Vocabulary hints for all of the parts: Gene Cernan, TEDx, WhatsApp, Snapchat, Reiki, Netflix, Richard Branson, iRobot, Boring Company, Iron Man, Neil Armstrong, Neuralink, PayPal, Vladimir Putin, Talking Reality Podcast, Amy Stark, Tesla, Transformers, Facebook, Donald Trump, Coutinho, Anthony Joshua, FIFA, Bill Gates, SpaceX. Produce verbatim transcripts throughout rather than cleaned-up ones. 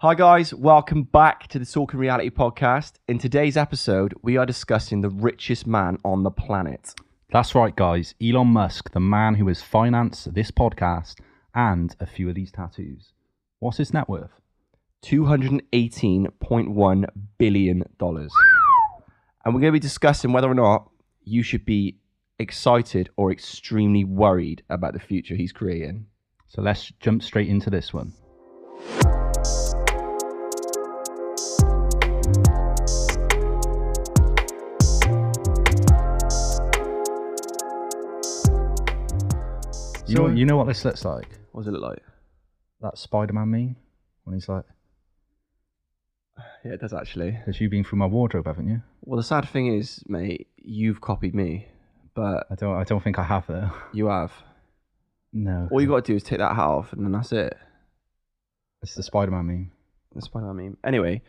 Hi guys, welcome back to the Talking Reality Podcast. In today's episode, we are discussing the richest man on the planet. That's right guys, Elon Musk, the man who has financed this podcast and a few of these tattoos. What's his net worth? two hundred eighteen point one billion dollars. And we're going to be discussing whether or not you should be excited or extremely worried about the future he's creating. So let's jump straight into this one. You know, you know what this looks like? What does it look like? That Spider-Man meme? When he's like... Yeah, it does actually. Because you've been through my wardrobe, haven't you? Well, the sad thing is, mate, you've copied me, but... I don't I don't think I have, though. You have? No. All you got to do is take that hat off, and then that's it. It's the Spider-Man meme. The Spider-Man meme. Anyway,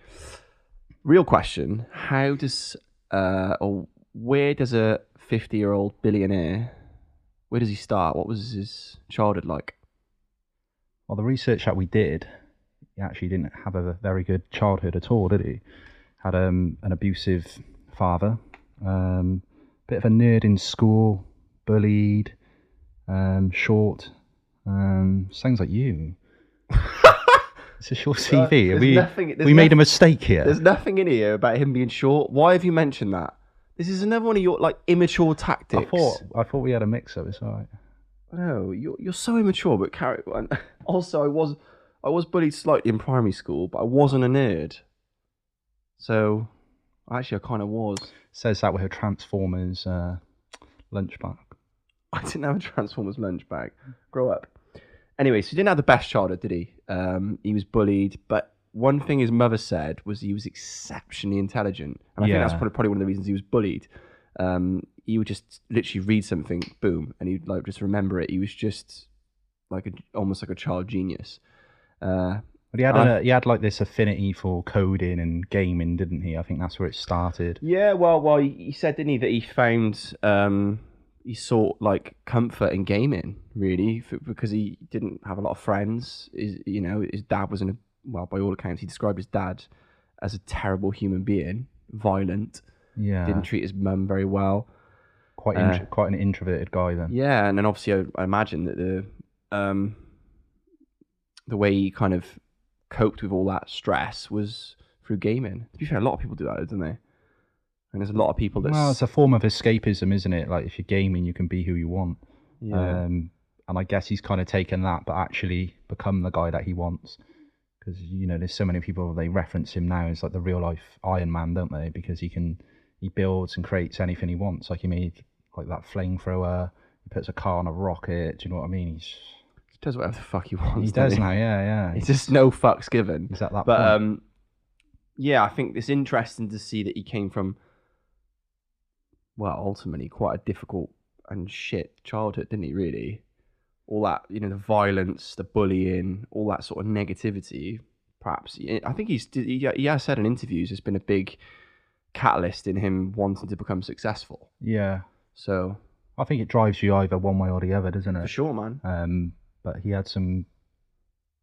real question. How does... Uh, or where does a fifty-year-old billionaire... Where does he start? What was his childhood like? Well, the research that we did, he actually didn't have a very good childhood at all, did he? Had um, an abusive father, um, bit of a nerd in school, bullied, um, short. Um, sounds like you. It's a short C V. Uh, we nothing, we no, made a mistake here. There's nothing in here about him being short. Why have you mentioned that? This is another one of your like immature tactics. I thought I thought we had a mix-up. It's all right. No, you're you're so immature. But carry on. Also, I was I was bullied slightly in primary school, but I wasn't a nerd. So actually, I kind of was. Says that with her Transformers uh, lunch bag. I didn't have a Transformers lunch bag. Grow up. Anyway, so he didn't have the best childhood, did he? Um, he was bullied, but. One thing his mother said was he was exceptionally intelligent. And I yeah. think that's probably, probably one of the reasons he was bullied. Um, he would just literally read something, boom, and he'd like just remember it. He was just like a, almost like a child genius. Uh, but he had a, he had like this affinity for coding and gaming, didn't he? I think that's where it started. Yeah, well, well, he said, didn't he, that he found um, he sought like comfort in gaming really for, because he didn't have a lot of friends. His, you know, his dad was in a well, by all accounts, he described his dad as a terrible human being, violent. Yeah, didn't treat his mum very well. Quite, uh, int quite an introverted guy then. Yeah, and then obviously I, I imagine that the um, the way he kind of coped with all that stress was through gaming. To be fair, a lot of people do that, don't they? And there's a lot of people that. Well, it's a form of escapism, isn't it? Like if you're gaming, you can be who you want. Yeah. Um, and I guess he's kind of taken that, but actually become the guy that he wants. Because, you know, there's so many people, they reference him now as like the real life Iron Man, don't they? Because he can, he builds and creates anything he wants. Like he made like that flamethrower, he puts a car on a rocket, do you know what I mean? He's, he does whatever the fuck he wants. He does he? now, yeah, yeah. It's just no fucks given. Is that that But, point? um, yeah, I think it's interesting to see that he came from, well, ultimately quite a difficult and shit childhood, didn't he, really? All that, you know, the violence, the bullying, all that sort of negativity, perhaps. I think he's, he has said in interviews it's been a big catalyst in him wanting to become successful. Yeah. So. I think it drives you either one way or the other, doesn't it? For sure, man. Um, but he had some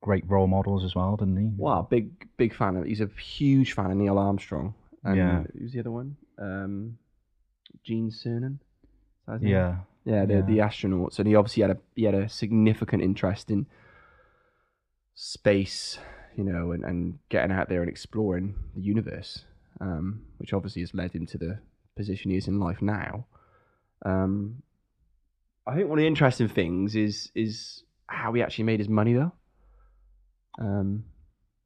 great role models as well, didn't he? Wow, big, big fan of it. He's a huge fan of Neil Armstrong. And yeah. Who's the other one? Um, Gene Cernan. Yeah. Yeah, the yeah. the astronauts, and he obviously had a he had a significant interest in space, you know, and, and getting out there and exploring the universe, um, which obviously has led him to the position he is in life now. Um, I think one of the interesting things is is how he actually made his money, though. Um,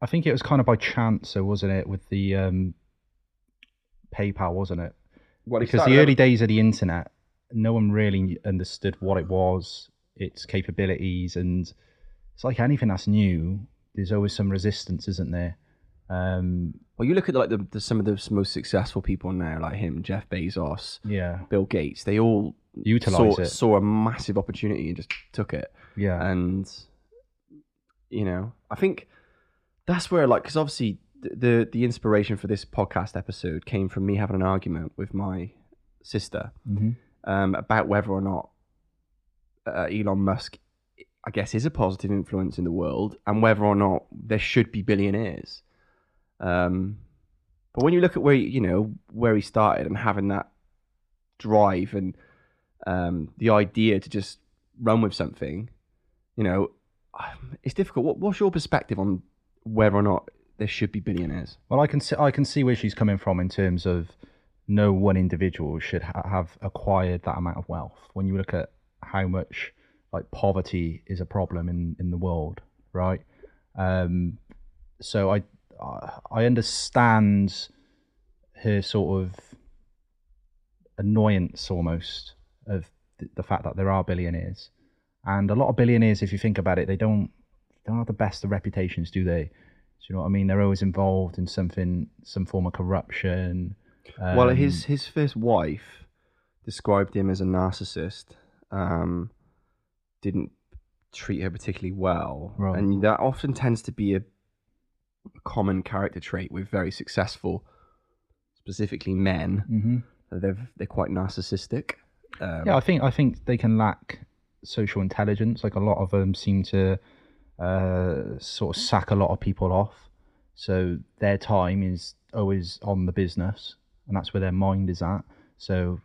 I think it was kind of by chance, so wasn't it, with the um, PayPal, wasn't it? Well, because the early days of the internet. No one really understood what it was, its capabilities, and it's like anything that's new, there's always some resistance, isn't there? Um, well, you look at like the, the some of the most successful people now, like him, Jeff Bezos, yeah, Bill Gates. They all utilized saw, it. saw a massive opportunity and just took it. Yeah, and you know, I think that's where like because obviously the, the the inspiration for this podcast episode came from me having an argument with my sister. Mm-hmm. Um, about whether or not uh, Elon Musk I guess, is a positive influence in the world, and whether or not there should be billionaires. Um, but when you look at where, you know, where he started and having that drive and um, the idea to just run with something, you know, it's difficult. What, what's your perspective on whether or not there should be billionaires? Well, I can see, I can see where she's coming from in terms of no one individual should ha- have acquired that amount of wealth. When you look at how much like poverty is a problem in, in the world, right? Um, so I I understand her sort of annoyance almost of th- the fact that there are billionaires. And a lot of billionaires, if you think about it, they don't don't have the best of reputations, do they? Do you know what I mean? They're always involved in something, some form of corruption. Um, well, his his first wife described him as a narcissist. Um, didn't treat her particularly well, right. And that often tends to be a common character trait with very successful, specifically men. Mm-hmm. They're they're quite narcissistic. Um, yeah, I think I think they can lack social intelligence. Like a lot of them seem to uh, sort of sack a lot of people off. So their time is always on the business, and that's where their mind is at. So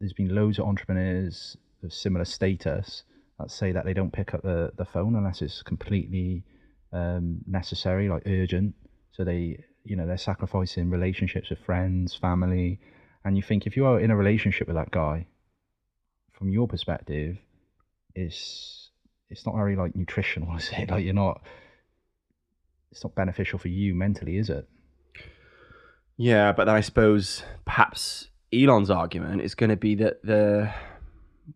there's been loads of entrepreneurs of similar status that say that they don't pick up the, the phone unless it's completely um, necessary, like urgent. So they, you know, they're sacrificing relationships with friends, family. And you think if you are in a relationship with that guy, from your perspective, it's it's not very like nutritional, is it? Like you're not, it's not beneficial for you mentally, is it? Yeah, but then I suppose perhaps Elon's argument is going to be that the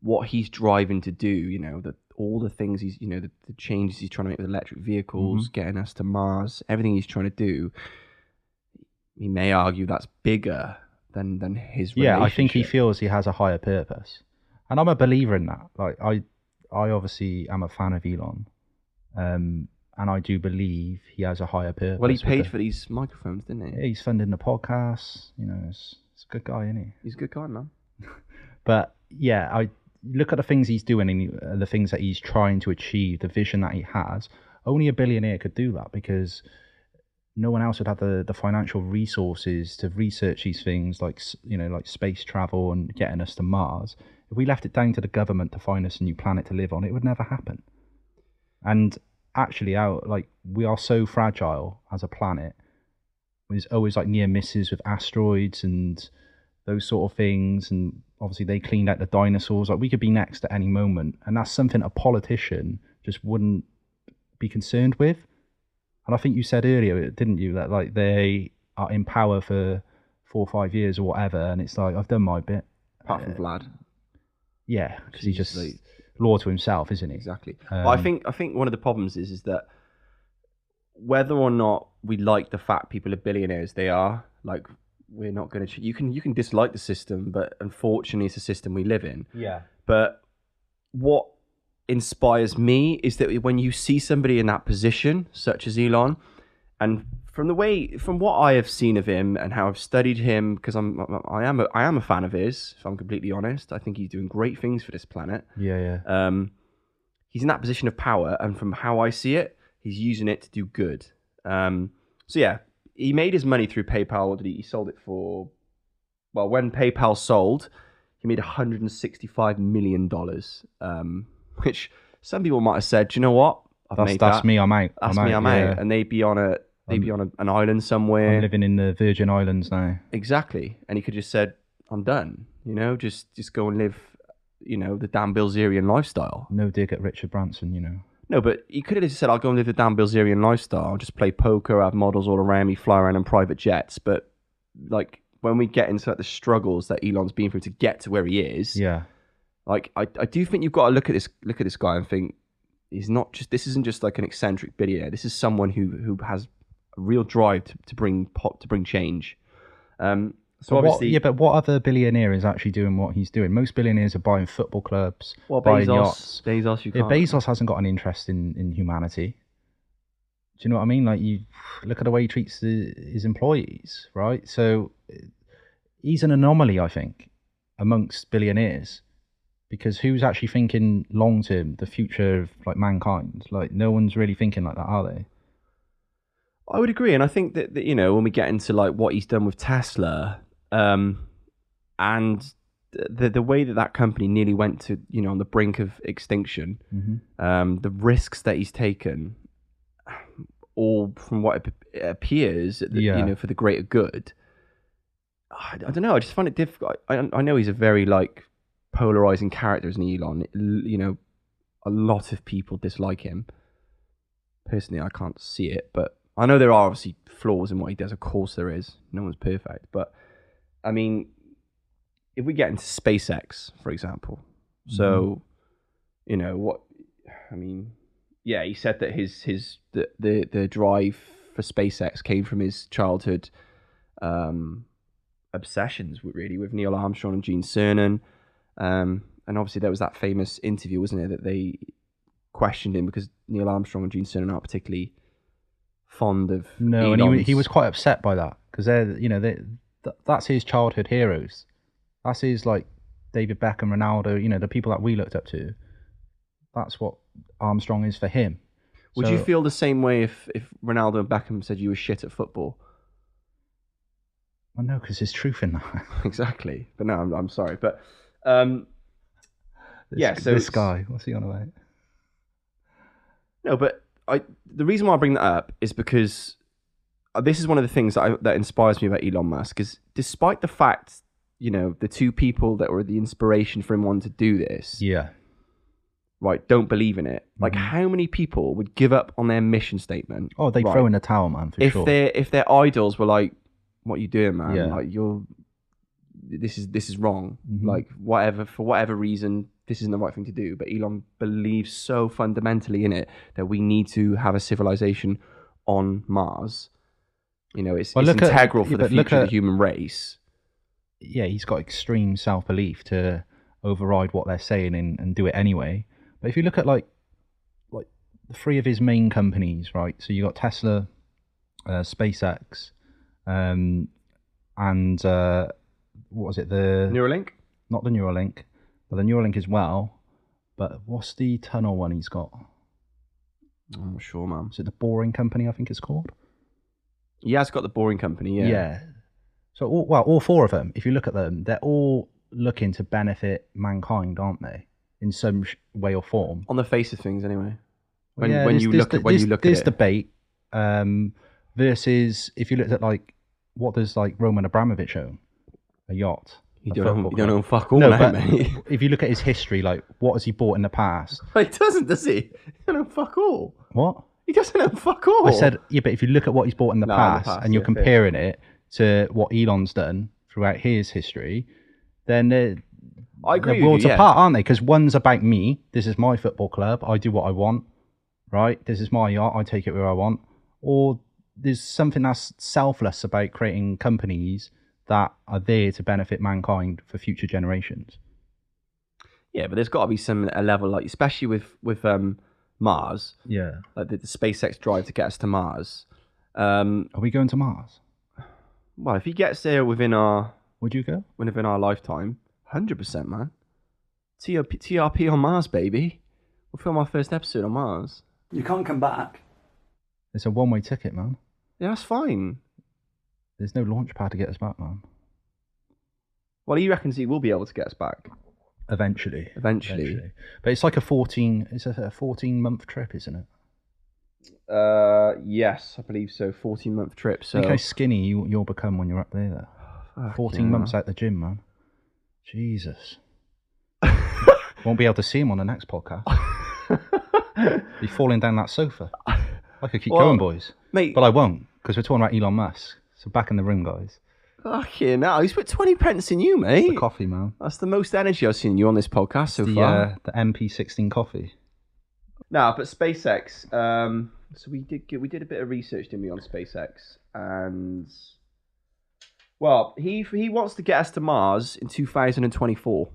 what he's driving to do, you know, that all the things he's, you know, the, the changes he's trying to make with electric vehicles, mm-hmm. getting us to Mars, everything he's trying to do, he may argue that's bigger than than his relationship. Yeah, I think he feels he has a higher purpose. And I'm a believer in that. Like I, I obviously am a fan of Elon, um, and I do believe he has a higher purpose. Well, he paid the, for these microphones, didn't he? Yeah, he's funding the podcasts. You know, it's, it's a good guy, isn't he? He's a good guy, man. But yeah, I look at the things he's doing and the things that he's trying to achieve, the vision that he has. Only a billionaire could do that because no one else would have the, the financial resources to research these things, like you know, like space travel and getting us to Mars. If we left it down to the government to find us a new planet to live on, it would never happen. And actually, our, like we are so fragile as a planet. There's always like near misses with asteroids and those sort of things. And obviously, they cleaned out the dinosaurs. Like we could be next at any moment, and that's something a politician just wouldn't be concerned with. And I think you said earlier, didn't you, that like they are in power for four or five years or whatever, and it's like I've done my bit. Apart from Vlad. Yeah, because he's just like, law to himself, isn't he? Exactly. Um, well, I think I think one of the problems is is that whether or not we like the fact people are billionaires, they are. Like we're not going to. You can you can dislike the system, but unfortunately, it's a system we live in. Yeah. But what inspires me is that when you see somebody in that position, such as Elon, and from the way from what I have seen of him and how I've studied him, because I'm I am a, I am a fan of his, if I'm completely honest. I think he's doing great things for this planet. Yeah, yeah. Um, he's in that position of power, and from how I see it, he's using it to do good. Um, so yeah, he made his money through PayPal. What did he, he sold it for? Well, when PayPal sold, he made one hundred sixty-five million dollars, um, which some people might have said, do you know what? I've that's made that's that. me. I'm out. That's I'm me. Out, I'm yeah. out. And they'd be on a. They'd be on a, an island somewhere. I'm living in the Virgin Islands now. Exactly. And he could just said, I'm done. You know, just just go and live, you know, the Dan Bilzerian lifestyle. No dig at Richard Branson, you know. No, but he could have just said, I'll go and live the Dan Bilzerian lifestyle. I'll just play poker, have models all around me, fly around in private jets. But, like, when we get into like, the struggles that Elon's been through to get to where he is, yeah, like, I, I do think you've got to look at this look at this guy and think, he's not just, this isn't just like an eccentric billionaire. This is someone who, who has real drive to, to bring pop to bring change. Um, so but obviously, what, yeah, but what other billionaire is actually doing what he's doing? Most billionaires are buying football clubs, well, buying Bezos, yachts. Bezos, you yeah, can't. Bezos hasn't got an interest in, in humanity. Do you know what I mean? Like you look at the way he treats the, his employees, right? So he's an anomaly, I think, amongst billionaires. because who's actually thinking long term, the future of like mankind? Like no one's really thinking like that, are they? I would agree, and I think that, that you know, when we get into like what he's done with Tesla, um, and the the way that that company nearly went to, you know, on the brink of extinction, mm-hmm. um, the risks that he's taken, all from what it appears, that, yeah. you know, for the greater good. I, I don't know. I just find it difficult. I I know he's a very like polarizing character as an Elon. You know, a lot of people dislike him. Personally, I can't see it, but. I know there are obviously flaws in what he does. Of course there is. No one's perfect. But, I mean, if we get into SpaceX, for example. So, mm-hmm. you know, what... I mean, yeah, he said that his his the, the, the drive for SpaceX came from his childhood um, obsessions, really, with Neil Armstrong and Gene Cernan. Um, and obviously there was that famous interview, wasn't it, that they questioned him because Neil Armstrong and Gene Cernan aren't particularly... fond of no Elon's. And he, he was quite upset by that because they're you know they th- that's his childhood heroes, that's his like David Beckham, Ronaldo, you know, the people that we looked up to. That's what Armstrong is for him. Would so, you feel the same way if if Ronaldo and Beckham said you were shit at football? Well, no, because there's truth in that. Exactly. But no, I'm, I'm sorry, but um this, yeah so this guy, what's he on about? No, but I, the reason why I bring that up is because this is one of the things that, I, that inspires me about Elon Musk is despite the fact, you know, the two people that were the inspiration for him wanting to do this, yeah, right, don't believe in it. Mm-hmm. Like, how many people would give up on their mission statement? Oh, they'd right, throw in the towel, man, for if sure. Their, if their idols were like, what are you doing, man? Yeah. Like, you're, this is, this is wrong. Mm-hmm. Like, whatever, for whatever reason, this isn't the right thing to do. But Elon believes so fundamentally in it that we need to have a civilization on Mars. You know, it's, well, it's integral at, for the future at, of the human race. Yeah, he's got extreme self-belief to override what they're saying and, and do it anyway. But if you look at like like the three of his main companies, right? So you got Tesla, uh, SpaceX, um, and uh, what was it? The Neuralink? Not the Neuralink. Well, the Neuralink as well, but what's the tunnel one he's got? I'm not sure, man. Is it the Boring Company, I think it's called? Yeah, it's got the Boring Company, yeah. Yeah. So, all, well, all four of them, if you look at them, they're all looking to benefit mankind, aren't they? In some sh- way or form. On the face of things, anyway. When, yeah, when this, you this, look at, when this, you look this at it. This debate um, versus, if you looked at, like, what does, like, Roman Abramovich own? A yacht. You don't, own, you don't own fuck all, no, that, mate. If you look at his history, like, what has he bought in the past? He doesn't, does he? He doesn't own fuck all. What? He doesn't own fuck all. I said, yeah, but if you look at what he's bought in the, no, past, the past, and you're yeah, comparing fair. it to what Elon's done throughout his history, then they're, I agree they're worlds with you, yeah. apart, aren't they? Because one's about me. This is my football club. I do what I want, right? This is my yacht. I take it where I want. Or there's something that's selfless about creating companies that are there to benefit mankind for future generations. Yeah, but there's got to be some a level, like especially with with um, Mars. Yeah, like the, the SpaceX drive to get us to Mars. Um, are we going to Mars? Well, if he gets there within our, would you go? Within our lifetime, one hundred percent, man. T R P on Mars, baby. We'll film our first episode on Mars. You can't come back. It's a one-way ticket, man. Yeah, that's fine. There's no launch pad to get us back, man. Well, he reckons he will be able to get us back. Eventually. Eventually. Eventually. But it's like a fourteen, it's a fourteen-month trip, isn't it? Uh, yes, I believe so. fourteen-month trip. So. Think how skinny you, you'll become when you're up there. Fuck fourteen yeah. months out the gym, man. Jesus. Won't be able to see him on the next podcast. Be falling down that sofa. I could keep well, going, boys. Mate. But I won't, because we're talking about Elon Musk. So back in the room, guys. Fucking hell. He's put twenty pence in you, mate. That's the coffee, man. That's the most energy I've seen you on this podcast so the, far. Uh, the M P sixteen coffee. Nah, but SpaceX. Um, so we did get, we did a bit of research, didn't we, on SpaceX? And, well, he he wants to get us to Mars in two thousand twenty-four.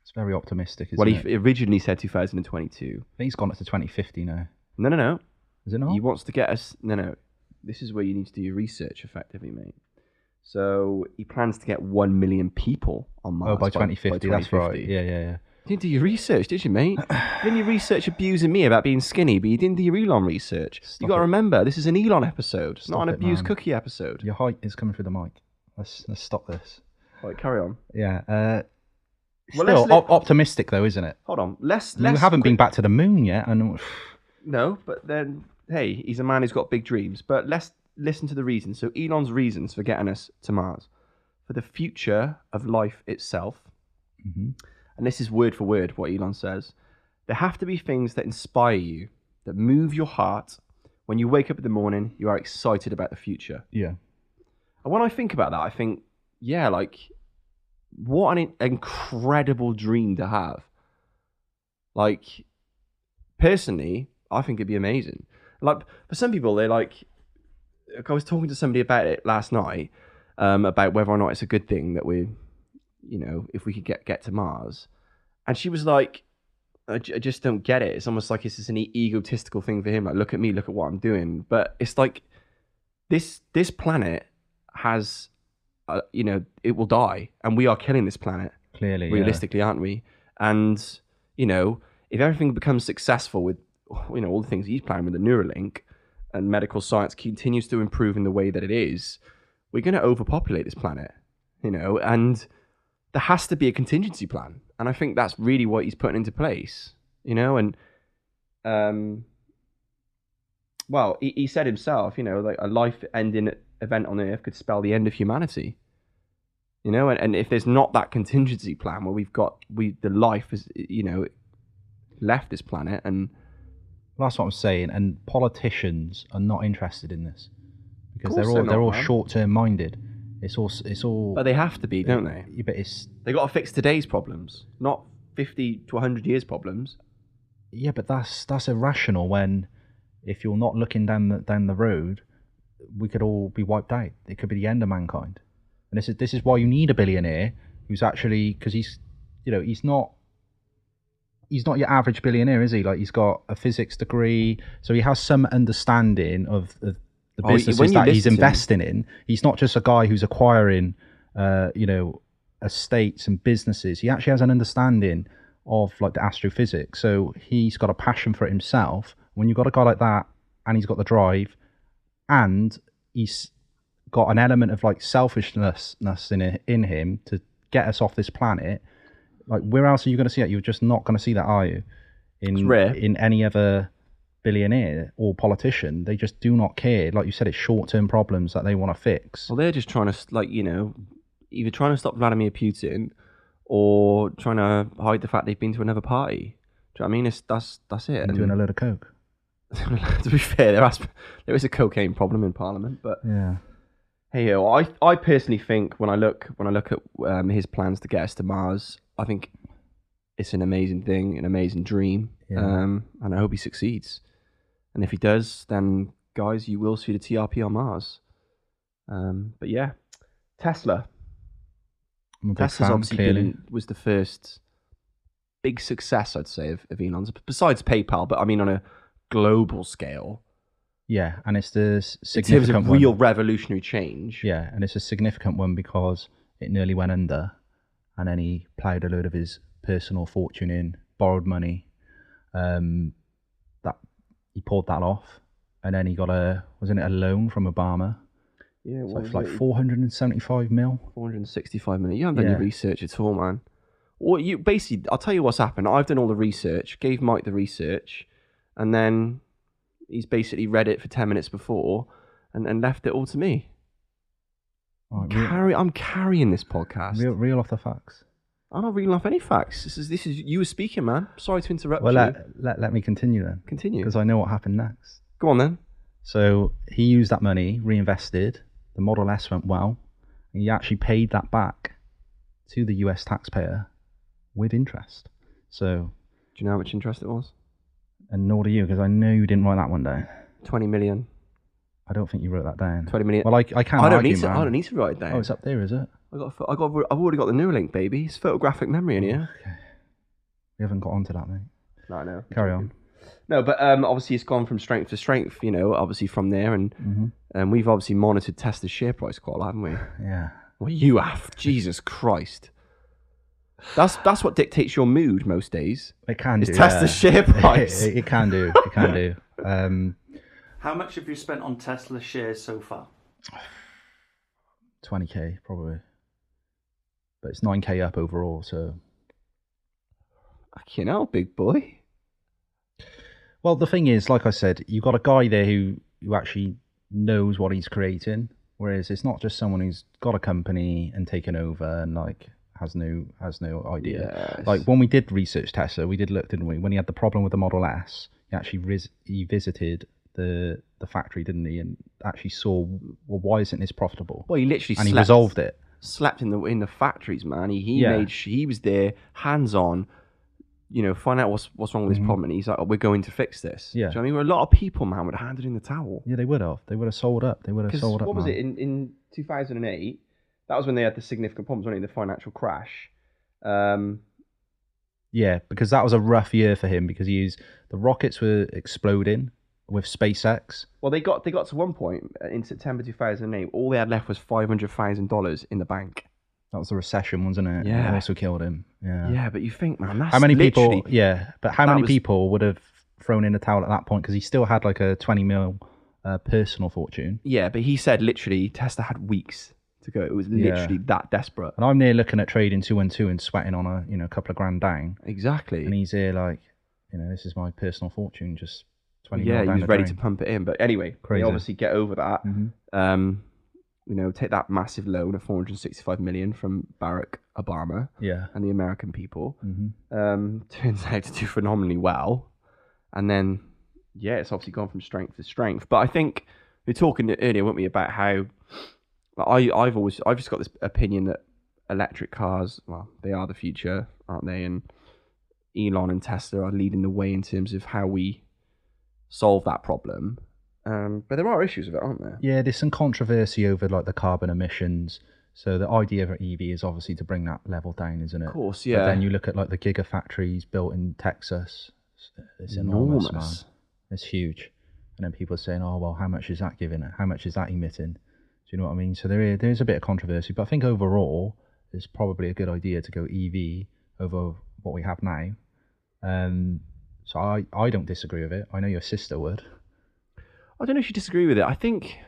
It's very optimistic, isn't well, it? Well, he originally said two thousand twenty-two. I think he's gone up to twenty fifty now. No, no, no. Is it not? He wants to get us... No, no. This is where you need to do your research effectively, mate. So he plans to get one million people on Mars. Oh, by twenty fifty, by, by twenty fifty. That's right. Yeah, yeah, yeah. You didn't do your research, did you, mate? Didn't you research abusing me about being skinny, but you didn't do your Elon research. Stop you got to remember, this is an Elon episode. It's not an abused cookie episode. Your height is coming through the mic. Let's let's stop this. Right, carry on. Yeah. Uh, well, still li- op- optimistic, though, isn't it? Hold on. Let's. You let's haven't quick. been back to the moon yet. And... no, but then, hey, he's a man who's got big dreams. But let's listen to the reasons. So Elon's reasons for getting us to Mars. For the future of life itself. Mm-hmm. And this is word for word what Elon says. There have to be things that inspire you, that move your heart. When you wake up in the morning, you are excited about the future. Yeah. And when I think about that, I think, yeah, like, what an incredible dream to have. Like, personally, I think it'd be amazing. Like, for some people, they're like, I was talking to somebody about it last night, um, about whether or not it's a good thing that we, you know, if we could get, get to Mars. And she was like, I, j- I just don't get it. It's almost like it's just an e- egotistical thing for him. Like, look at me, look at what I'm doing. But it's like, this this planet has, uh, you know, it will die. And we are killing this planet. Clearly, realistically, yeah. aren't we? And, you know, if everything becomes successful with, you know, all the things he's planning with the Neuralink and medical science continues to improve in the way that it is, we're going to overpopulate this planet, you know, and... there has to be a contingency plan. And I think that's really what he's putting into place, you know? And, um, well, he, he said himself, you know, like a life-ending event on Earth could spell the end of humanity, you know? And, and if there's not that contingency plan where we've got, we the life is, you know, left this planet and... well, that's what I'm saying. And politicians are not interested in this because they're all they're, they're all short-term minded. It's all. It's all. But they have to be, don't they? Yeah, but it's. They got to fix today's problems, not fifty to a hundred years problems. Yeah, but that's that's irrational. When, if you're not looking down the down the road, we could all be wiped out. It could be the end of mankind. And this is this is why you need a billionaire who's actually, because he's, you know, he's not. He's not your average billionaire, is he? Like, he's got a physics degree, so he has some understanding of. of the businesses oh, that he's investing in. He's not just a guy who's acquiring, uh, you know, estates and businesses. He actually has an understanding of, like, the astrophysics. So he's got a passion for it himself. When you've got a guy like that, and he's got the drive, and he's got an element of, like, selfishness in in him to get us off this planet, like, where else are you going to see that? You're just not going to see that, are you? In, it's rare. In any other... billionaire or politician, they just do not care. Like you said, it's short-term problems that they want to fix. Well, they're just trying to, like, you know, either trying to stop Vladimir Putin or trying to hide the fact they've been to another party. Do you know what I mean? It's that's that's it. And, and doing a load of coke. To be fair, there has, there is a cocaine problem in Parliament, but yeah. Hey, yo, I I personally think when I look when I look at um, his plans to get us to Mars, I think it's an amazing thing, an amazing dream, yeah. um, and I hope he succeeds. And if he does, then, guys, you will see the T R P on Mars. Um, but, yeah, Tesla. Tesla's obviously been, was the first big success, I'd say, of, of Elon's, besides PayPal, but, I mean, on a global scale. Yeah, and it's the significant one. In terms of real revolutionary change. Yeah, and it's a significant one because it nearly went under, and then he ploughed a load of his personal fortune in, borrowed money, um, that... he pulled that off, and then he got a wasn't it a loan from Obama? Yeah, what so was like it? four hundred seventy-five mil four hundred sixty-five million You haven't done yeah. any research at all, man. Or you basically, I'll tell you what's happened. I've done all the research, gave Mike the research, and then he's basically read it for ten minutes before, and then left it all to me. All right, I'm, real, carry, I'm carrying this podcast. Reel, reel off the facts. I'm not reading off any facts. This is this is you were speaking, man. Sorry to interrupt well, you. Well, let, let, let me continue then. Continue. Because I know what happened next. Go on then. So he used that money, reinvested. The Model S went well. And he actually paid that back to the U S taxpayer with interest. So... do you know how much interest it was? And nor do you, because I know you didn't write that one down. twenty million I don't think you wrote that down. twenty million Well, I, I can't I don't argue, need to, man. I don't need to write it down. Oh, it's up there, is it? I got, I got, I've already got the Neuralink, baby. It's photographic memory in here. Okay. We haven't got onto that, mate. No, no. Carry on. No, but um, obviously it's gone from strength to strength, you know, obviously from there. And mm-hmm. and we've obviously monitored Tesla's share price quite a lot, haven't we? Yeah. Well, you have. Jesus Christ. That's that's what dictates your mood most days. It can do. It's Tesla's yeah. share price. It, it, it can do. It can do. Um, How much have you spent on Tesla shares so far? twenty K probably. But it's nine K up overall, so... Fucking hell, big boy. Well, the thing is, like I said, you've got a guy there who, who actually knows what he's creating, whereas it's not just someone who's got a company and taken over and, like, has no has no idea. Yes. Like, when we did research Tesla, we did look, didn't we? When he had the problem with the Model S, he actually ris- he visited... the the factory, didn't he, and actually saw, well, why isn't this profitable? Well, he literally and slapped, he resolved it. Slapped in the in the factories, man. He he yeah. made he was there, hands on. You know, find out what's what's wrong with mm-hmm. this problem, and he's like, oh, we're going to fix this. Yeah, do you know what I mean? Well, a lot of people, man, would have handed in the towel. Yeah, they would have. They would have sold up. They would have sold what up. What was man. it in in two thousand and eight? That was when they had the significant problems, wasn't it? The financial crash. Um, yeah, because that was a rough year for him because he was, the rockets were exploding. With SpaceX, well, they got they got to one point in September two thousand eight. All they had left was five hundred thousand dollars in the bank. That was the recession, wasn't it? Yeah, it also killed him. Yeah, yeah. But you think, man, that's how many people? Yeah, but how many was... people would have thrown in the towel at that point? Because he still had like a twenty mil uh, personal fortune. Yeah, but he said literally Tesla had weeks to go. It was literally yeah. that desperate. And I'm there looking at trading two and two and sweating on a you know couple of grand down. Exactly. And he's here like, you know, this is my personal fortune just. Yeah, he was ready to pump it in. But anyway, they obviously get over that. Mm-hmm. Um, you know, take that massive loan of four hundred sixty-five million dollars from Barack Obama yeah. and the American people. Mm-hmm. Um, turns out to do phenomenally well. And then, yeah, it's obviously gone from strength to strength. But I think we were talking earlier, weren't we, about how I, I've always, I've just got this opinion that electric cars, well, they are the future, aren't they? And Elon and Tesla are leading the way in terms of how we solve that problem, um, but there are issues with it, aren't there? Yeah, there's some controversy over like the carbon emissions. So the idea of an E V is obviously to bring that level down, isn't it? Of course, yeah. But then you look at like the gigafactories built in Texas. It's enormous, enormous. Man. It's huge. And then people are saying, "Oh well, how much is that giving? How much is that emitting?" Do you know what I mean? So there is there is a bit of controversy, but I think overall it's probably a good idea to go E V over what we have now. Um, So I, I don't disagree with it. I know your sister would. I don't know if you disagree with it. I think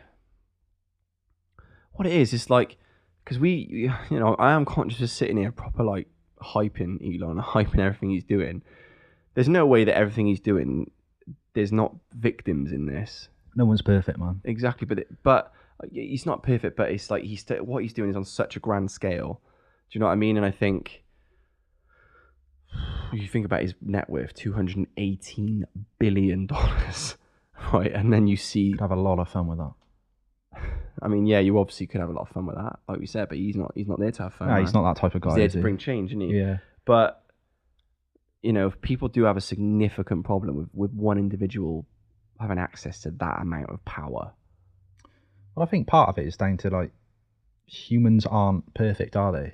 what it is, is like, because we, you know, I am conscious of sitting here proper like hyping Elon, hyping everything he's doing. There's no way that everything he's doing, there's not victims in this. No one's perfect, man. Exactly. But, it, but he's not perfect, but it's like he's, what he's doing is on such a grand scale. Do you know what I mean? And I think... you think about his net worth, two hundred eighteen billion dollars, right? And then you see... You could have a lot of fun with that. I mean, yeah, you obviously could have a lot of fun with that, like we said, but he's not He's not there to have fun. No, man. He's not that type of guy, He's there is to he? bring change, isn't he? Yeah. But, you know, people do have a significant problem with, with one individual having access to that amount of power. Well, I think part of it is down to, like, humans aren't perfect, are they?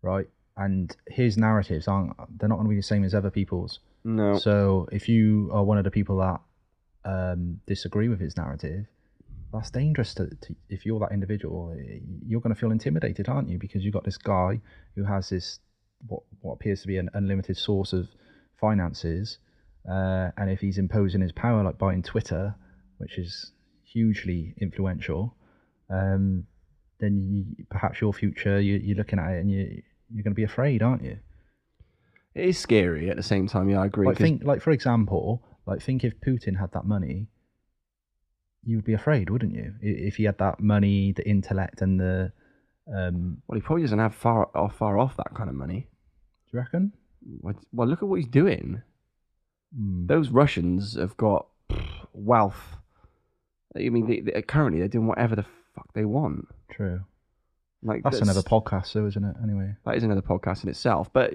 Right? And his narratives aren't, they're not going to be the same as other people's. No. So if you are one of the people that um, disagree with his narrative, that's dangerous to, to, if you're that individual. You're going to feel intimidated, aren't you? Because you've got this guy who has this, what, what appears to be an unlimited source of finances. Uh, and if he's imposing his power, like buying Twitter, which is hugely influential, um, then you, perhaps your future, you, you're looking at it and you... you're going to be afraid, aren't you? It is scary at the same time. Yeah, I agree. Like, think, like for example, like think if Putin had that money, you would be afraid, wouldn't you? If he had that money, the intellect, and the um... well, he probably doesn't have far off, far off that kind of money. Do you reckon? Well, look at what he's doing. Mm. Those Russians have got wealth. I mean, they, they, currently they're doing whatever the fuck they want. True. Like that's, that's another podcast, though, isn't it? Anyway, that is another podcast in itself. But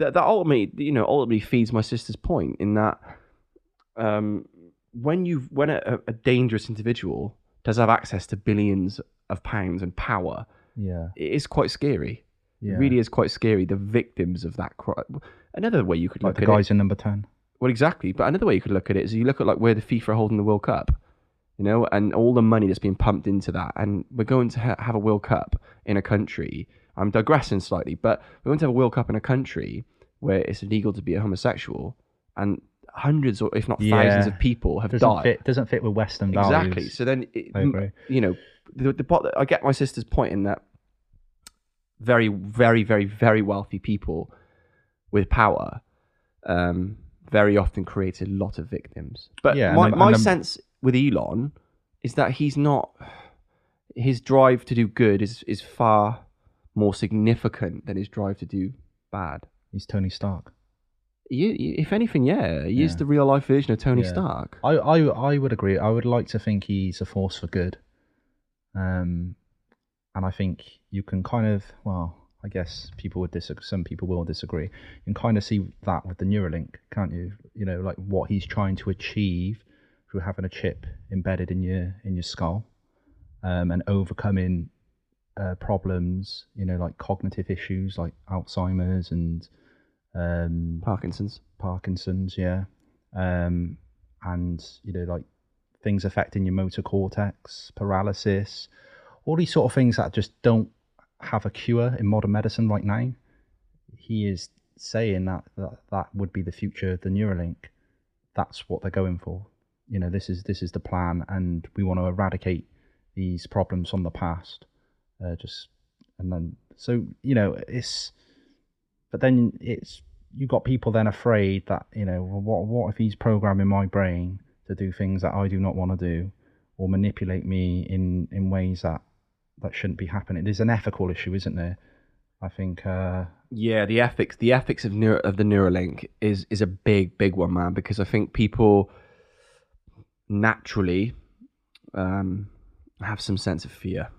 that that ultimately, you know, ultimately feeds my sister's point in that um, when you when a, a dangerous individual does have access to billions of pounds and power, yeah, it is quite scary. Yeah. It really is quite scary. The victims of that crime. Another way you could like look the at guys it, in number ten. Well, exactly. But another way you could look at it is you look at like where the FIFA are holding the World Cup, you know, and all the money that's being pumped into that. And we're going to ha- have a World Cup in a country. I'm digressing slightly, but we're going to have a World Cup in a country where it's illegal to be a homosexual, and hundreds or if not yeah. thousands of people have doesn't died. It doesn't fit with Western values. Exactly. So then, it, I agree. you know, the, the, I get my sister's point in that very, very, very, very wealthy people with power um, very often create a lot of victims. But yeah, my, and my and sense with Elon is that he's not, his drive to do good is, is far more significant than his drive to do bad. He's Tony Stark. You, you, if anything, yeah, he yeah. is the real life version of Tony yeah. Stark. I, I, I would agree. I would like to think he's a force for good, um, and I think you can kind of, well, I guess people would disagree. Some people will disagree. You can kind of see that with the Neuralink, can't you? You know, like what he's trying to achieve through having a chip embedded in your in your skull, um, and overcoming uh, problems. You know, like cognitive issues, like Alzheimer's and um Parkinson's Parkinson's yeah um and you know like things affecting your motor cortex, paralysis, all these sort of things that just don't have a cure in modern medicine right now. He is saying that that, that would be the future, the Neuralink. That's what they're going for, you know. This is this is the plan, and we want to eradicate these problems from the past, uh, just and then so you know it's But then it's you got people then afraid that, you know, well, what what if he's programming my brain to do things that I do not want to do, or manipulate me in, in ways that, that shouldn't be happening. There's an ethical issue, isn't there? I think. Uh... Yeah, the ethics the ethics of neuro, of the Neuralink is is a big big one, man. Because I think people naturally um, have some sense of fear.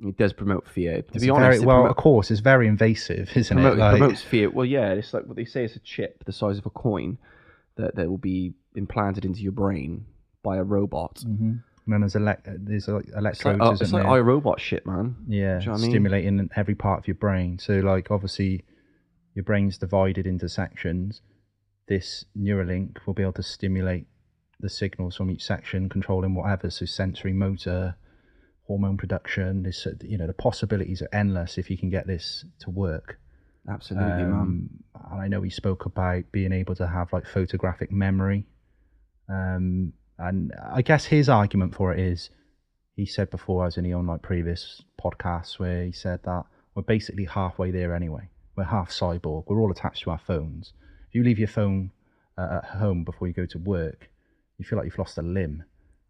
It does promote fear. To it's be honest, very, well, promote, of course, it's very invasive, isn't promote, it? Like, it promotes fear. Well, yeah, it's like what they say: it's a chip the size of a coin that, that will be implanted into your brain by a robot. Mm-hmm. And then there's elect, there's electrodes. It's like, oh, it's like iRobot shit, man. Yeah, you know stimulating I mean? every part of your brain. So, like, obviously, your brain's divided into sections. This Neuralink will be able to stimulate the signals from each section, controlling whatever, so sensory, motor, hormone production. This, you know, the possibilities are endless if you can get this to work. Absolutely, um, man. And I know we spoke about being able to have like photographic memory. Um, and I guess his argument for it is, he said before, as in he on like previous podcasts where he said that we're basically halfway there anyway. We're half cyborg. We're all attached to our phones. If you leave your phone uh, at home before you go to work, you feel like you've lost a limb. Do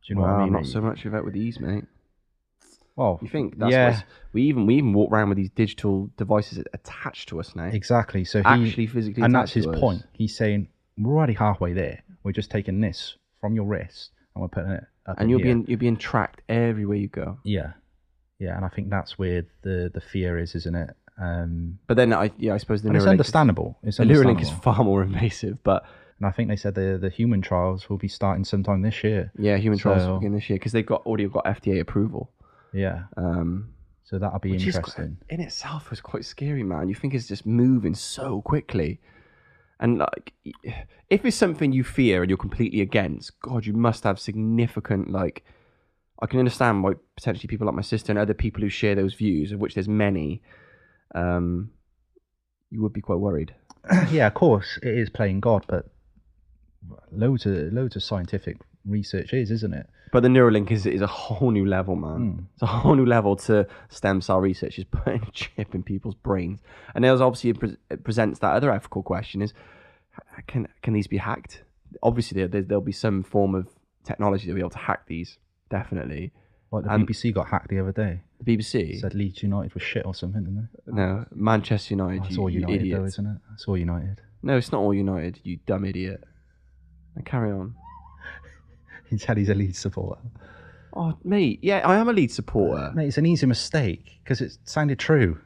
you know well, what I mean? Not so much of that with ease, mate. Well, you think that's yeah. we even we even walk around with these digital devices attached to us now. Exactly. So he, actually physically, and that's his point. He's saying we're already halfway there. We're just taking this from your wrist and we're putting it up. And you're being you're being tracked everywhere you go. Yeah, yeah. And I think that's where the, the fear is, isn't it? Um, but then I yeah I suppose the Neuralink it's understandable. It's understandable. The Neuralink is far more invasive, but. And I think they said the the human trials will be starting sometime this year. Yeah, human trials will begin this year because they've got already got F D A approval. Yeah. Um, so that'll be interesting. Is, in itself was quite scary, man. You think it's just moving so quickly. And like, if it's something you fear and you're completely against, God, you must have significant, like, I can understand why potentially people like my sister and other people who share those views, of which there's many, um, you would be quite worried. Yeah, of course, it is playing God, but loads of, loads of scientific research is, isn't it? But the Neuralink is is a whole new level, man. Mm. It's a whole new level to stem cell research, is putting a chip in people's brains. And there's obviously it, pre- it presents that other ethical question: is can can these be hacked? Obviously, there, there'll be some form of technology that'll be able to hack these. Definitely. Like the and B B C got hacked the other day. The B B C it said Leeds United was shit or something, didn't they? No, Manchester United. It's oh, all United, you though, isn't it? It's all United. No, it's not all United. You dumb idiot. And carry on. He said he's a Leeds supporter. Oh, mate, yeah, I am a Leeds supporter. Mate, it's an easy mistake because it sounded true.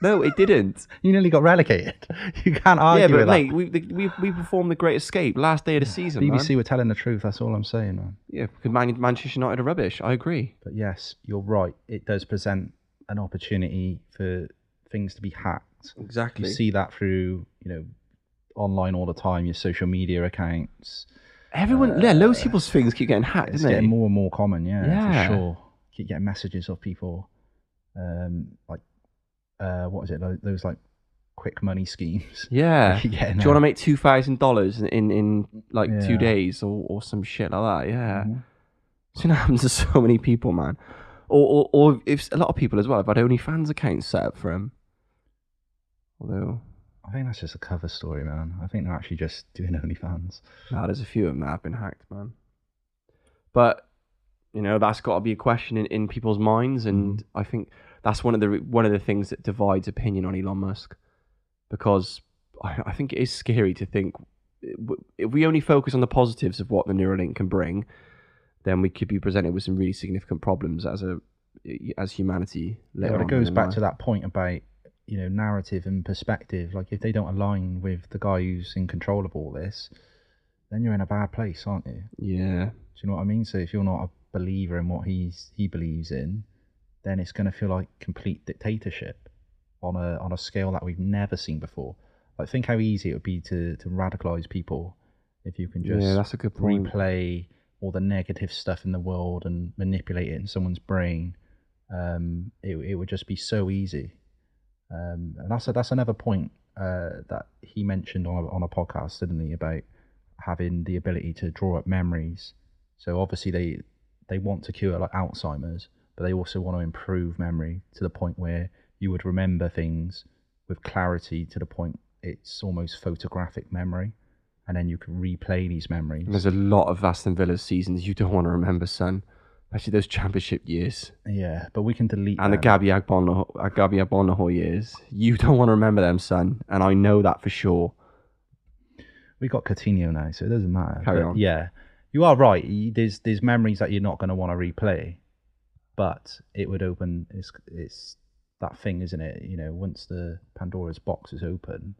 No, it didn't. You nearly got relegated. You can't argue yeah, but, with mate, that. Yeah, but, mate, we, we performed the Great Escape last day of the yeah, season, B B C man. Were telling the truth, that's all I'm saying, man. Yeah, because Man- Manchester United are rubbish, I agree. But yes, you're right. It does present an opportunity for things to be hacked. Exactly. You see that through, you know, online all the time, your social media accounts. Everyone, uh, yeah, loads of people's things keep getting hacked, isn't it? It's getting more and more common, yeah, yeah, for sure. Keep getting messages of people, um, like, uh, what is it, those like quick money schemes. Yeah. Do you out. want to make two thousand dollars in, in like yeah. two days or, or some shit like that, yeah. Mm-hmm. It's going to happen to so many people, man. Or, or, or if a lot of people as well have had OnlyFans accounts set up for them. Although... I think that's just a cover story, man. I think they're actually just doing OnlyFans. Nah, there's a few of them that have been hacked, man. But, you know, that's got to be a question in, in people's minds, and mm. I think that's one of the one of the things that divides opinion on Elon Musk, because I, I think it is scary to think if we only focus on the positives of what the Neuralink can bring, then we could be presented with some really significant problems as a as humanity later yeah, on. It goes back life. to that point about, you know, narrative and perspective. Like, if they don't align with the guy who's in control of all this, then you're in a bad place, aren't you? Yeah. Do you know what I mean? So if you're not a believer in what he's he believes in, then it's going to feel like complete dictatorship on a on a scale that we've never seen before. Like, think how easy it would be to to radicalize people if you can just yeah, that's a good point. replay all the negative stuff in the world and manipulate it in someone's brain. Um, it it would just be so easy. Um, and that's a, that's another point uh, that he mentioned on a, on a podcast, didn't he, about having the ability to draw up memories. So obviously they they want to cure like Alzheimer's, but they also want to improve memory to the point where you would remember things with clarity to the point it's almost photographic memory, and then you can replay these memories. And there's a lot of Aston Villa's seasons you don't want to remember, son. Actually, those championship years. Yeah, but we can delete and them. the Gabi Agbonahor, Gabi Agbonahor years. You don't want to remember them, son. And I know that for sure. We got Coutinho now, so it doesn't matter. Carry on. Yeah, you are right. There's there's memories that you're not going to want to replay, but it would open. It's it's that thing, isn't it? You know, once the Pandora's box is open,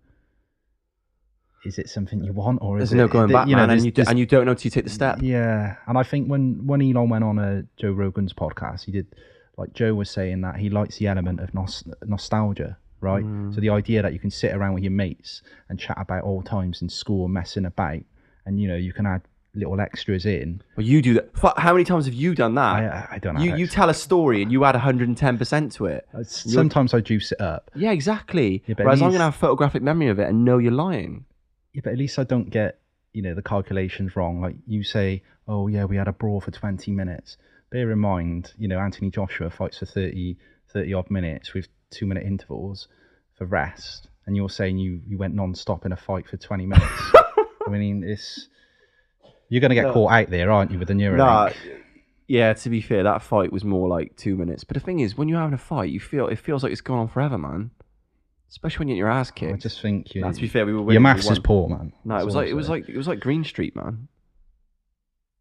is it something you want, or is there's it no going back, you know, man, and, you do, and you don't know till you take the step? Yeah, and I think when, when Elon went on a Joe Rogan's podcast, he did, like Joe was saying, that he likes the element of nos- nostalgia, right? Mm. So the idea that you can sit around with your mates and chat about old times in school, messing about, and you know you can add little extras in. Well, you do that. How many times have you done that? I, I don't know. You you tell a story and you add one hundred ten percent to it. Sometimes You're... I juice it up. Yeah, exactly. Yeah, Whereas least... I'm gonna have a photographic memory of it and know you're lying. Yeah, but at least I don't get, you know, the calculations wrong. Like you say, oh yeah, we had a brawl for twenty minutes. Bear in mind, you know, Anthony Joshua fights for thirty, thirty odd minutes with two minute intervals for rest. And you're saying you, you went non-stop in a fight for twenty minutes. I mean, it's, you're going to get no. caught out there, aren't you, with the Neuralink? No, yeah, to be fair, that fight was more like two minutes. But the thing is, when you're having a fight, you feel it feels like it's gone on forever, man. Especially when you're your ass kicked. I just think you. Nah, to be fair, we were your maths is poor, man. No, it was like it was like it was like Green Street, man.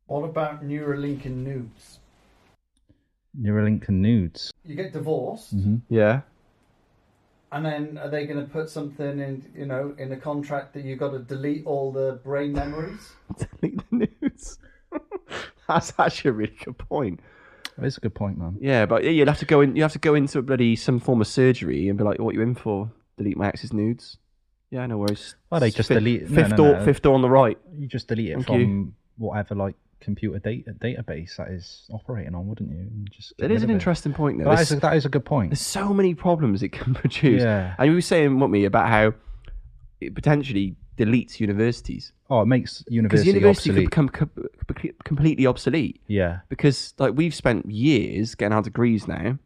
What about Neuralink and nudes? Neuralink and nudes. You get divorced. Mm-hmm. Yeah. And then are they going to put something in, you know, in the contract that you got to delete all the brain memories? Delete the nudes. That's actually a really good point. It's a good point, man. Yeah, but you'd have to go in. You have to go into a bloody some form of surgery and be like, "What are you in for? Delete my ex's nudes." Yeah, no worries. Well, they just fifth, delete it. Fifth no, no, door, no. fifth door on the right. You just delete it Thank from you. whatever like computer data database that is operating on, wouldn't you? And just it is an interesting point, though. That is, a, that is a good point. There's so many problems it can produce. Yeah. And you were saying, what me about how it potentially deletes universities. Oh, it makes university, university obsolete. Because university could become co- completely obsolete. Yeah. Because like we've spent years getting our degrees now,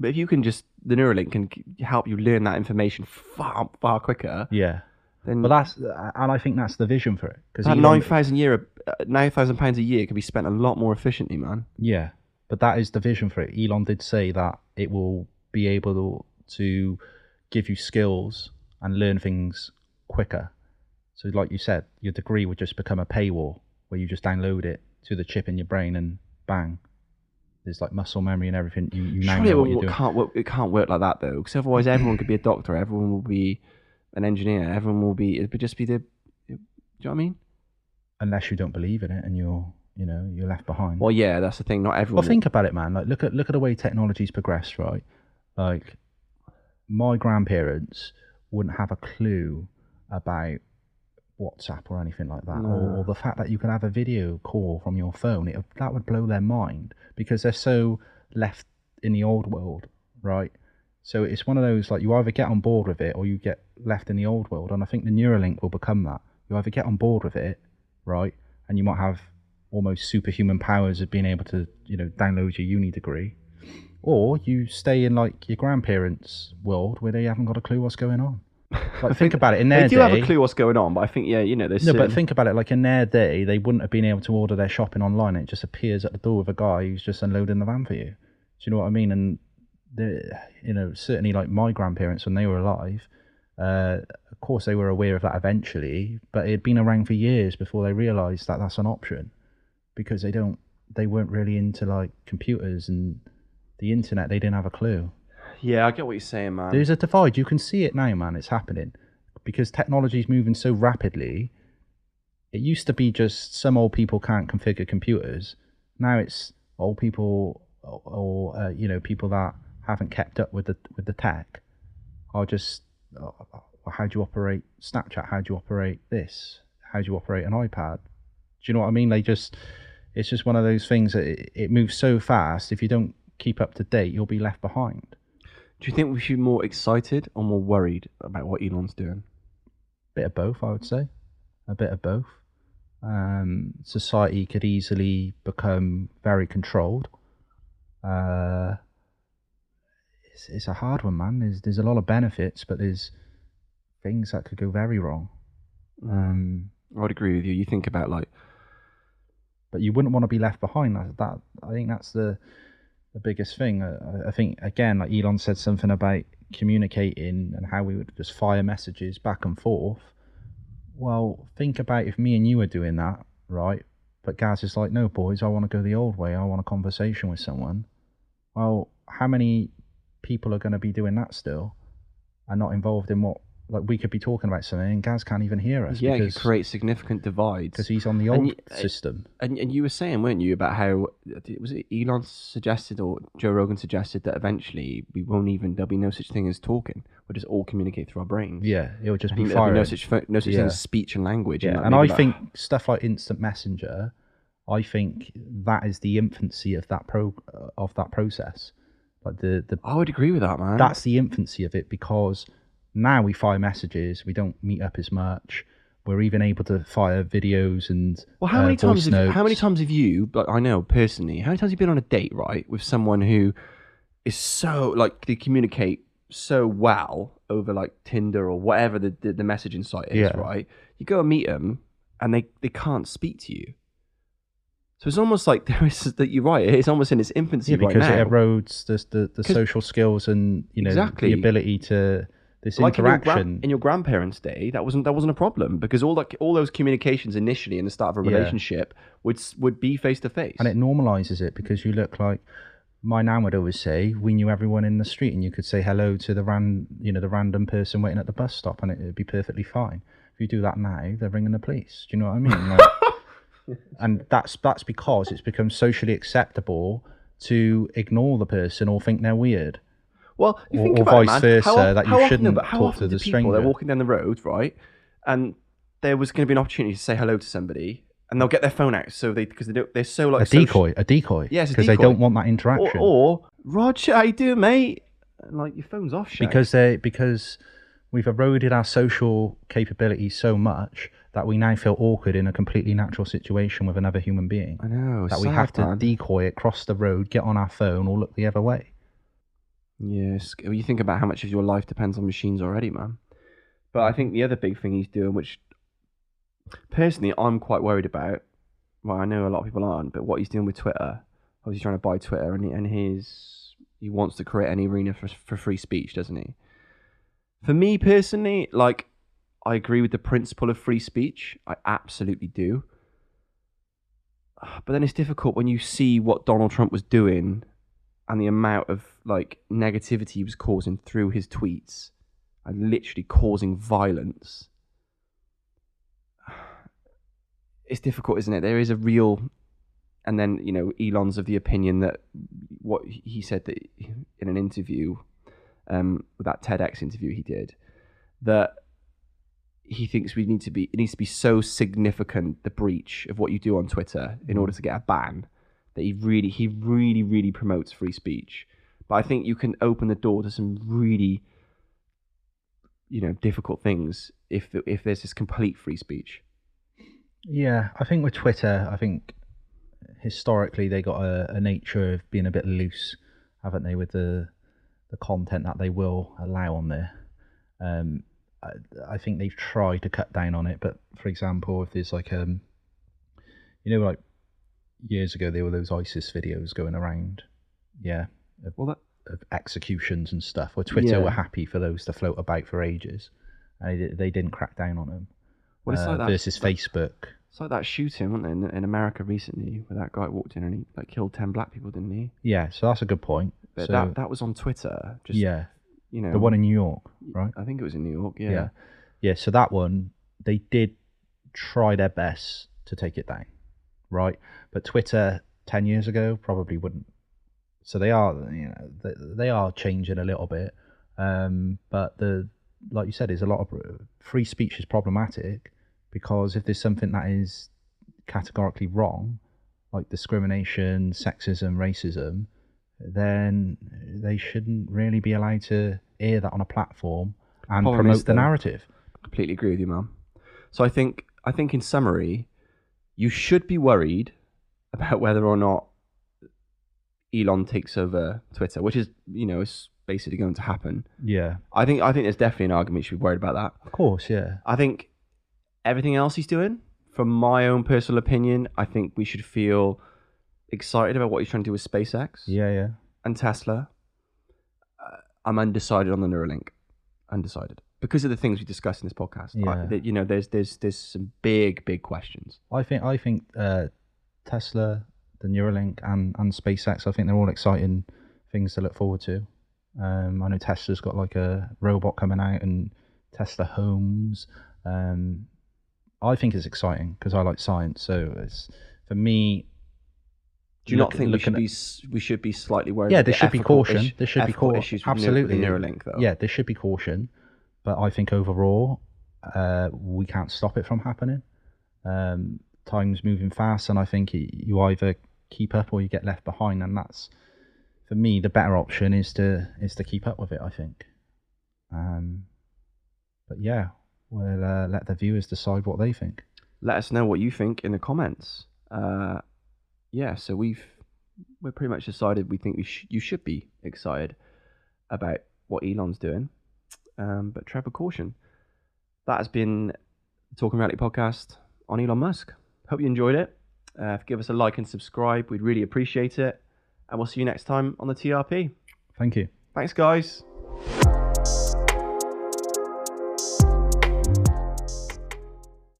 but if you can just, the Neuralink can help you learn that information far, far quicker. Yeah. Then well, that's, and I think that's the vision for it. Because that nine thousand pounds a year can be spent a lot more efficiently, man. Yeah. But that is the vision for it. Elon did say that it will be able to, to give you skills and learn things quicker. So like you said, your degree would just become a paywall where you just download it to the chip in your brain and bang. There's like muscle memory and everything. You, you Surely know what you're doing. Can't work, it can't work like that though, because otherwise everyone could be a doctor, everyone will be an engineer, everyone will be, it would just be the, do you know what I mean? Unless you don't believe in it and you're, you know, you're left behind. Well, yeah, that's the thing, not everyone. Well, will... think about it, man. Like, look at, look at the way technology's progressed, right? Like, my grandparents wouldn't have a clue about WhatsApp or anything like that, no. or, or the fact that you can have a video call from your phone, it, that would blow their mind because they're so left in the old world, right? So it's one of those, like, you either get on board with it or you get left in the old world, and I think the Neuralink will become that. You either get on board with it, right, and you might have almost superhuman powers of being able to, you know, download your uni degree, or you stay in, like, your grandparents' world where they haven't got a clue what's going on. Like, think about it, in their day... They do have a clue what's going on, but I think, yeah, you know... No, certain... but think about it, like, in their day, they wouldn't have been able to order their shopping online. It just appears at the door with a guy who's just unloading the van for you. Do you know what I mean? And, you know, certainly, like, my grandparents, when they were alive, uh, of course they were aware of that eventually, but it had been around for years before they realised that that's an option, because they don't... They weren't really into, like, computers and the internet. They didn't have a clue. Yeah, I get what you're saying, man. There's a divide. You can see it now, man. It's happening because technology's moving so rapidly. It used to be just some old people can't configure computers. Now it's old people or, or uh, you know, people that haven't kept up with the with the tech are just, oh, how do you operate Snapchat? How do you operate this? How do you operate an iPad? Do you know what I mean? They just, it's just one of those things that it, it moves so fast. If you don't keep up to date, you'll be left behind. Do you think we should be more excited or more worried about what Elon's doing? A bit of both, I would say. A bit of both. Um, society could easily become very controlled. Uh, it's, it's a hard one, man. There's, there's a lot of benefits, but there's things that could go very wrong. Um, I would agree with you. You think about, like... But you wouldn't want to be left behind. That, that I think that's the... The biggest thing, I, I think, again, like Elon said something about communicating and how we would just fire messages back and forth. Well, think about if me and you were doing that, right? But Gaz is like, no, boys, I want to go the old way. I want a conversation with someone. Well, how many people are going to be doing that still and not involved in what, like, we could be talking about something and Gaz can't even hear us? Yeah, because you create significant divides. Because he's on the old and you, system. And and you were saying, weren't you, about how, was it Elon suggested or Joe Rogan suggested that eventually we won't even, there'll be no such thing as talking. We'll just all communicate through our brains. Yeah, it'll just be firing. Be no such, no such yeah. thing as speech and language. Yeah, and, and I think stuff like instant messenger, I think that is the infancy of that pro of that process. Like the, the I would agree with that, man. That's the infancy of it, because... Now we fire messages, we don't meet up as much, we're even able to fire videos and well, how uh, many times have, how many times have you, but I know personally, how many times have you been on a date, right, with someone who is so, like, they communicate so well over, like, Tinder or whatever the, the, the messaging site is, yeah. right? You go and meet them and they, they can't speak to you. So it's almost like there is that you're right. It's almost in its infancy yeah, right now. Because it erodes the, the, the social skills and, you know, exactly. the ability to... This like interaction in your, gran- in your grandparents' day, that wasn't that wasn't a problem, because all that all those communications initially in the start of a relationship yeah. would would be face to face, and it normalizes it, because you look like my nan would always say, we knew everyone in the street, and you could say hello to the ran you know the random person waiting at the bus stop, and it would be perfectly fine. If you do that now, they're ringing the police. Do you know what I mean? Like, and that's that's because it's become socially acceptable to ignore the person or think they're weird. Well, you or, think about or vice it, man. versa, how, that you shouldn't often, talk to the stranger. They're walking down the road, right? And there was going to be an opportunity to say hello to somebody, and they'll get their phone out, so they because they don't, they're so like a social... decoy, a decoy. Yes, yeah, because they don't want that interaction. Or, or Roger, how you doing, mate? And, like, your phone's off, Shaq. Because they because we've eroded our social capability so much that we now feel awkward in a completely natural situation with another human being. I know, that sad, we have to man. decoy it, cross the road, get on our phone, or look the other way. Yes, you think about how much of your life depends on machines already, man. But I think the other big thing he's doing, which personally I'm quite worried about, well, I know a lot of people aren't, but what he's doing with Twitter, obviously trying to buy Twitter, and he, and his he wants to create an arena for for free speech, doesn't he? For me personally, like, I agree with the principle of free speech, I absolutely do. But then it's difficult when you see what Donald Trump was doing. And the amount of, like, negativity he was causing through his tweets, and literally causing violence. It's difficult, isn't it? There is a real, and then, you know, Elon's of the opinion that what he said that in an interview, um, with that TEDx interview he did, that he thinks we need to be, it needs to be so significant, the breach of what you do on Twitter in order to get a ban, that he really, he really, really promotes free speech. But I think you can open the door to some really, you know, difficult things if if there's this complete free speech. Yeah, I think with Twitter, I think historically they got a, a nature of being a bit loose, haven't they, with the the content that they will allow on there. Um, I, I think they've tried to cut down on it, but for example, if there's like um, you know, like years ago there were those ISIS videos going around, yeah, of, well, that... of executions and stuff, where Twitter yeah. were happy for those to float about for ages, and they, they didn't crack down on them. Well, it's like uh, that, versus that, Facebook. It's like that shooting, wasn't it, in, in America recently, where that guy walked in and he like killed ten black people, didn't he? Yeah, so that's a good point. But so, that that was on Twitter. Just, yeah, you know, the one in New York, right? I think it was in New York. Yeah, yeah. yeah so that one, they did try their best to take it down, right? But Twitter ten years ago probably wouldn't. So they are, you know, they, they are changing a little bit, um, but the like you said, is a lot of free speech is problematic. Because if there's something that is categorically wrong, like discrimination, sexism, racism, then they shouldn't really be allowed to air that on a platform and Problem promote the narrative. I completely agree with you, man. So I think, I think in summary, you should be worried about whether or not Elon takes over Twitter, which is, you know, it's basically going to happen. Yeah. I think, I think there's definitely an argument you should be worried about that. Of course, yeah. I think... everything else he's doing, from my own personal opinion, I think we should feel excited about what he's trying to do with SpaceX. Yeah, yeah. And Tesla. Uh, I'm undecided on the Neuralink. Undecided. Because of the things we discussed in this podcast. Yeah. I, that, you know, there's there's there's some big, big questions. I think I think uh, Tesla, the Neuralink, and, and SpaceX, I think they're all exciting things to look forward to. Um, I know Tesla's got like a robot coming out and Tesla Homes. Um I think it's exciting because I like science. So it's for me. Do you look, not think we should at, be we should be slightly worried? Yeah, there should be caution. Ish, there should be caution. Absolutely, Neuro, Neuralink though. Yeah, there should be caution, but I think overall, uh, we can't stop it from happening. Um, time's moving fast, and I think it, you either keep up or you get left behind, and that's for me the better option is to is to keep up with it. I think. Um, but yeah. We'll uh, let the viewers decide what they think. Let us know what you think in the comments. Uh, yeah, so we've we're pretty much decided we think we sh- you should be excited about what Elon's doing. Um, but Trevor, caution. That has been the Talking Reality Podcast on Elon Musk. Hope you enjoyed it. Uh, give us a like and subscribe. We'd really appreciate it. And we'll see you next time on the T R P. Thank you. Thanks, guys.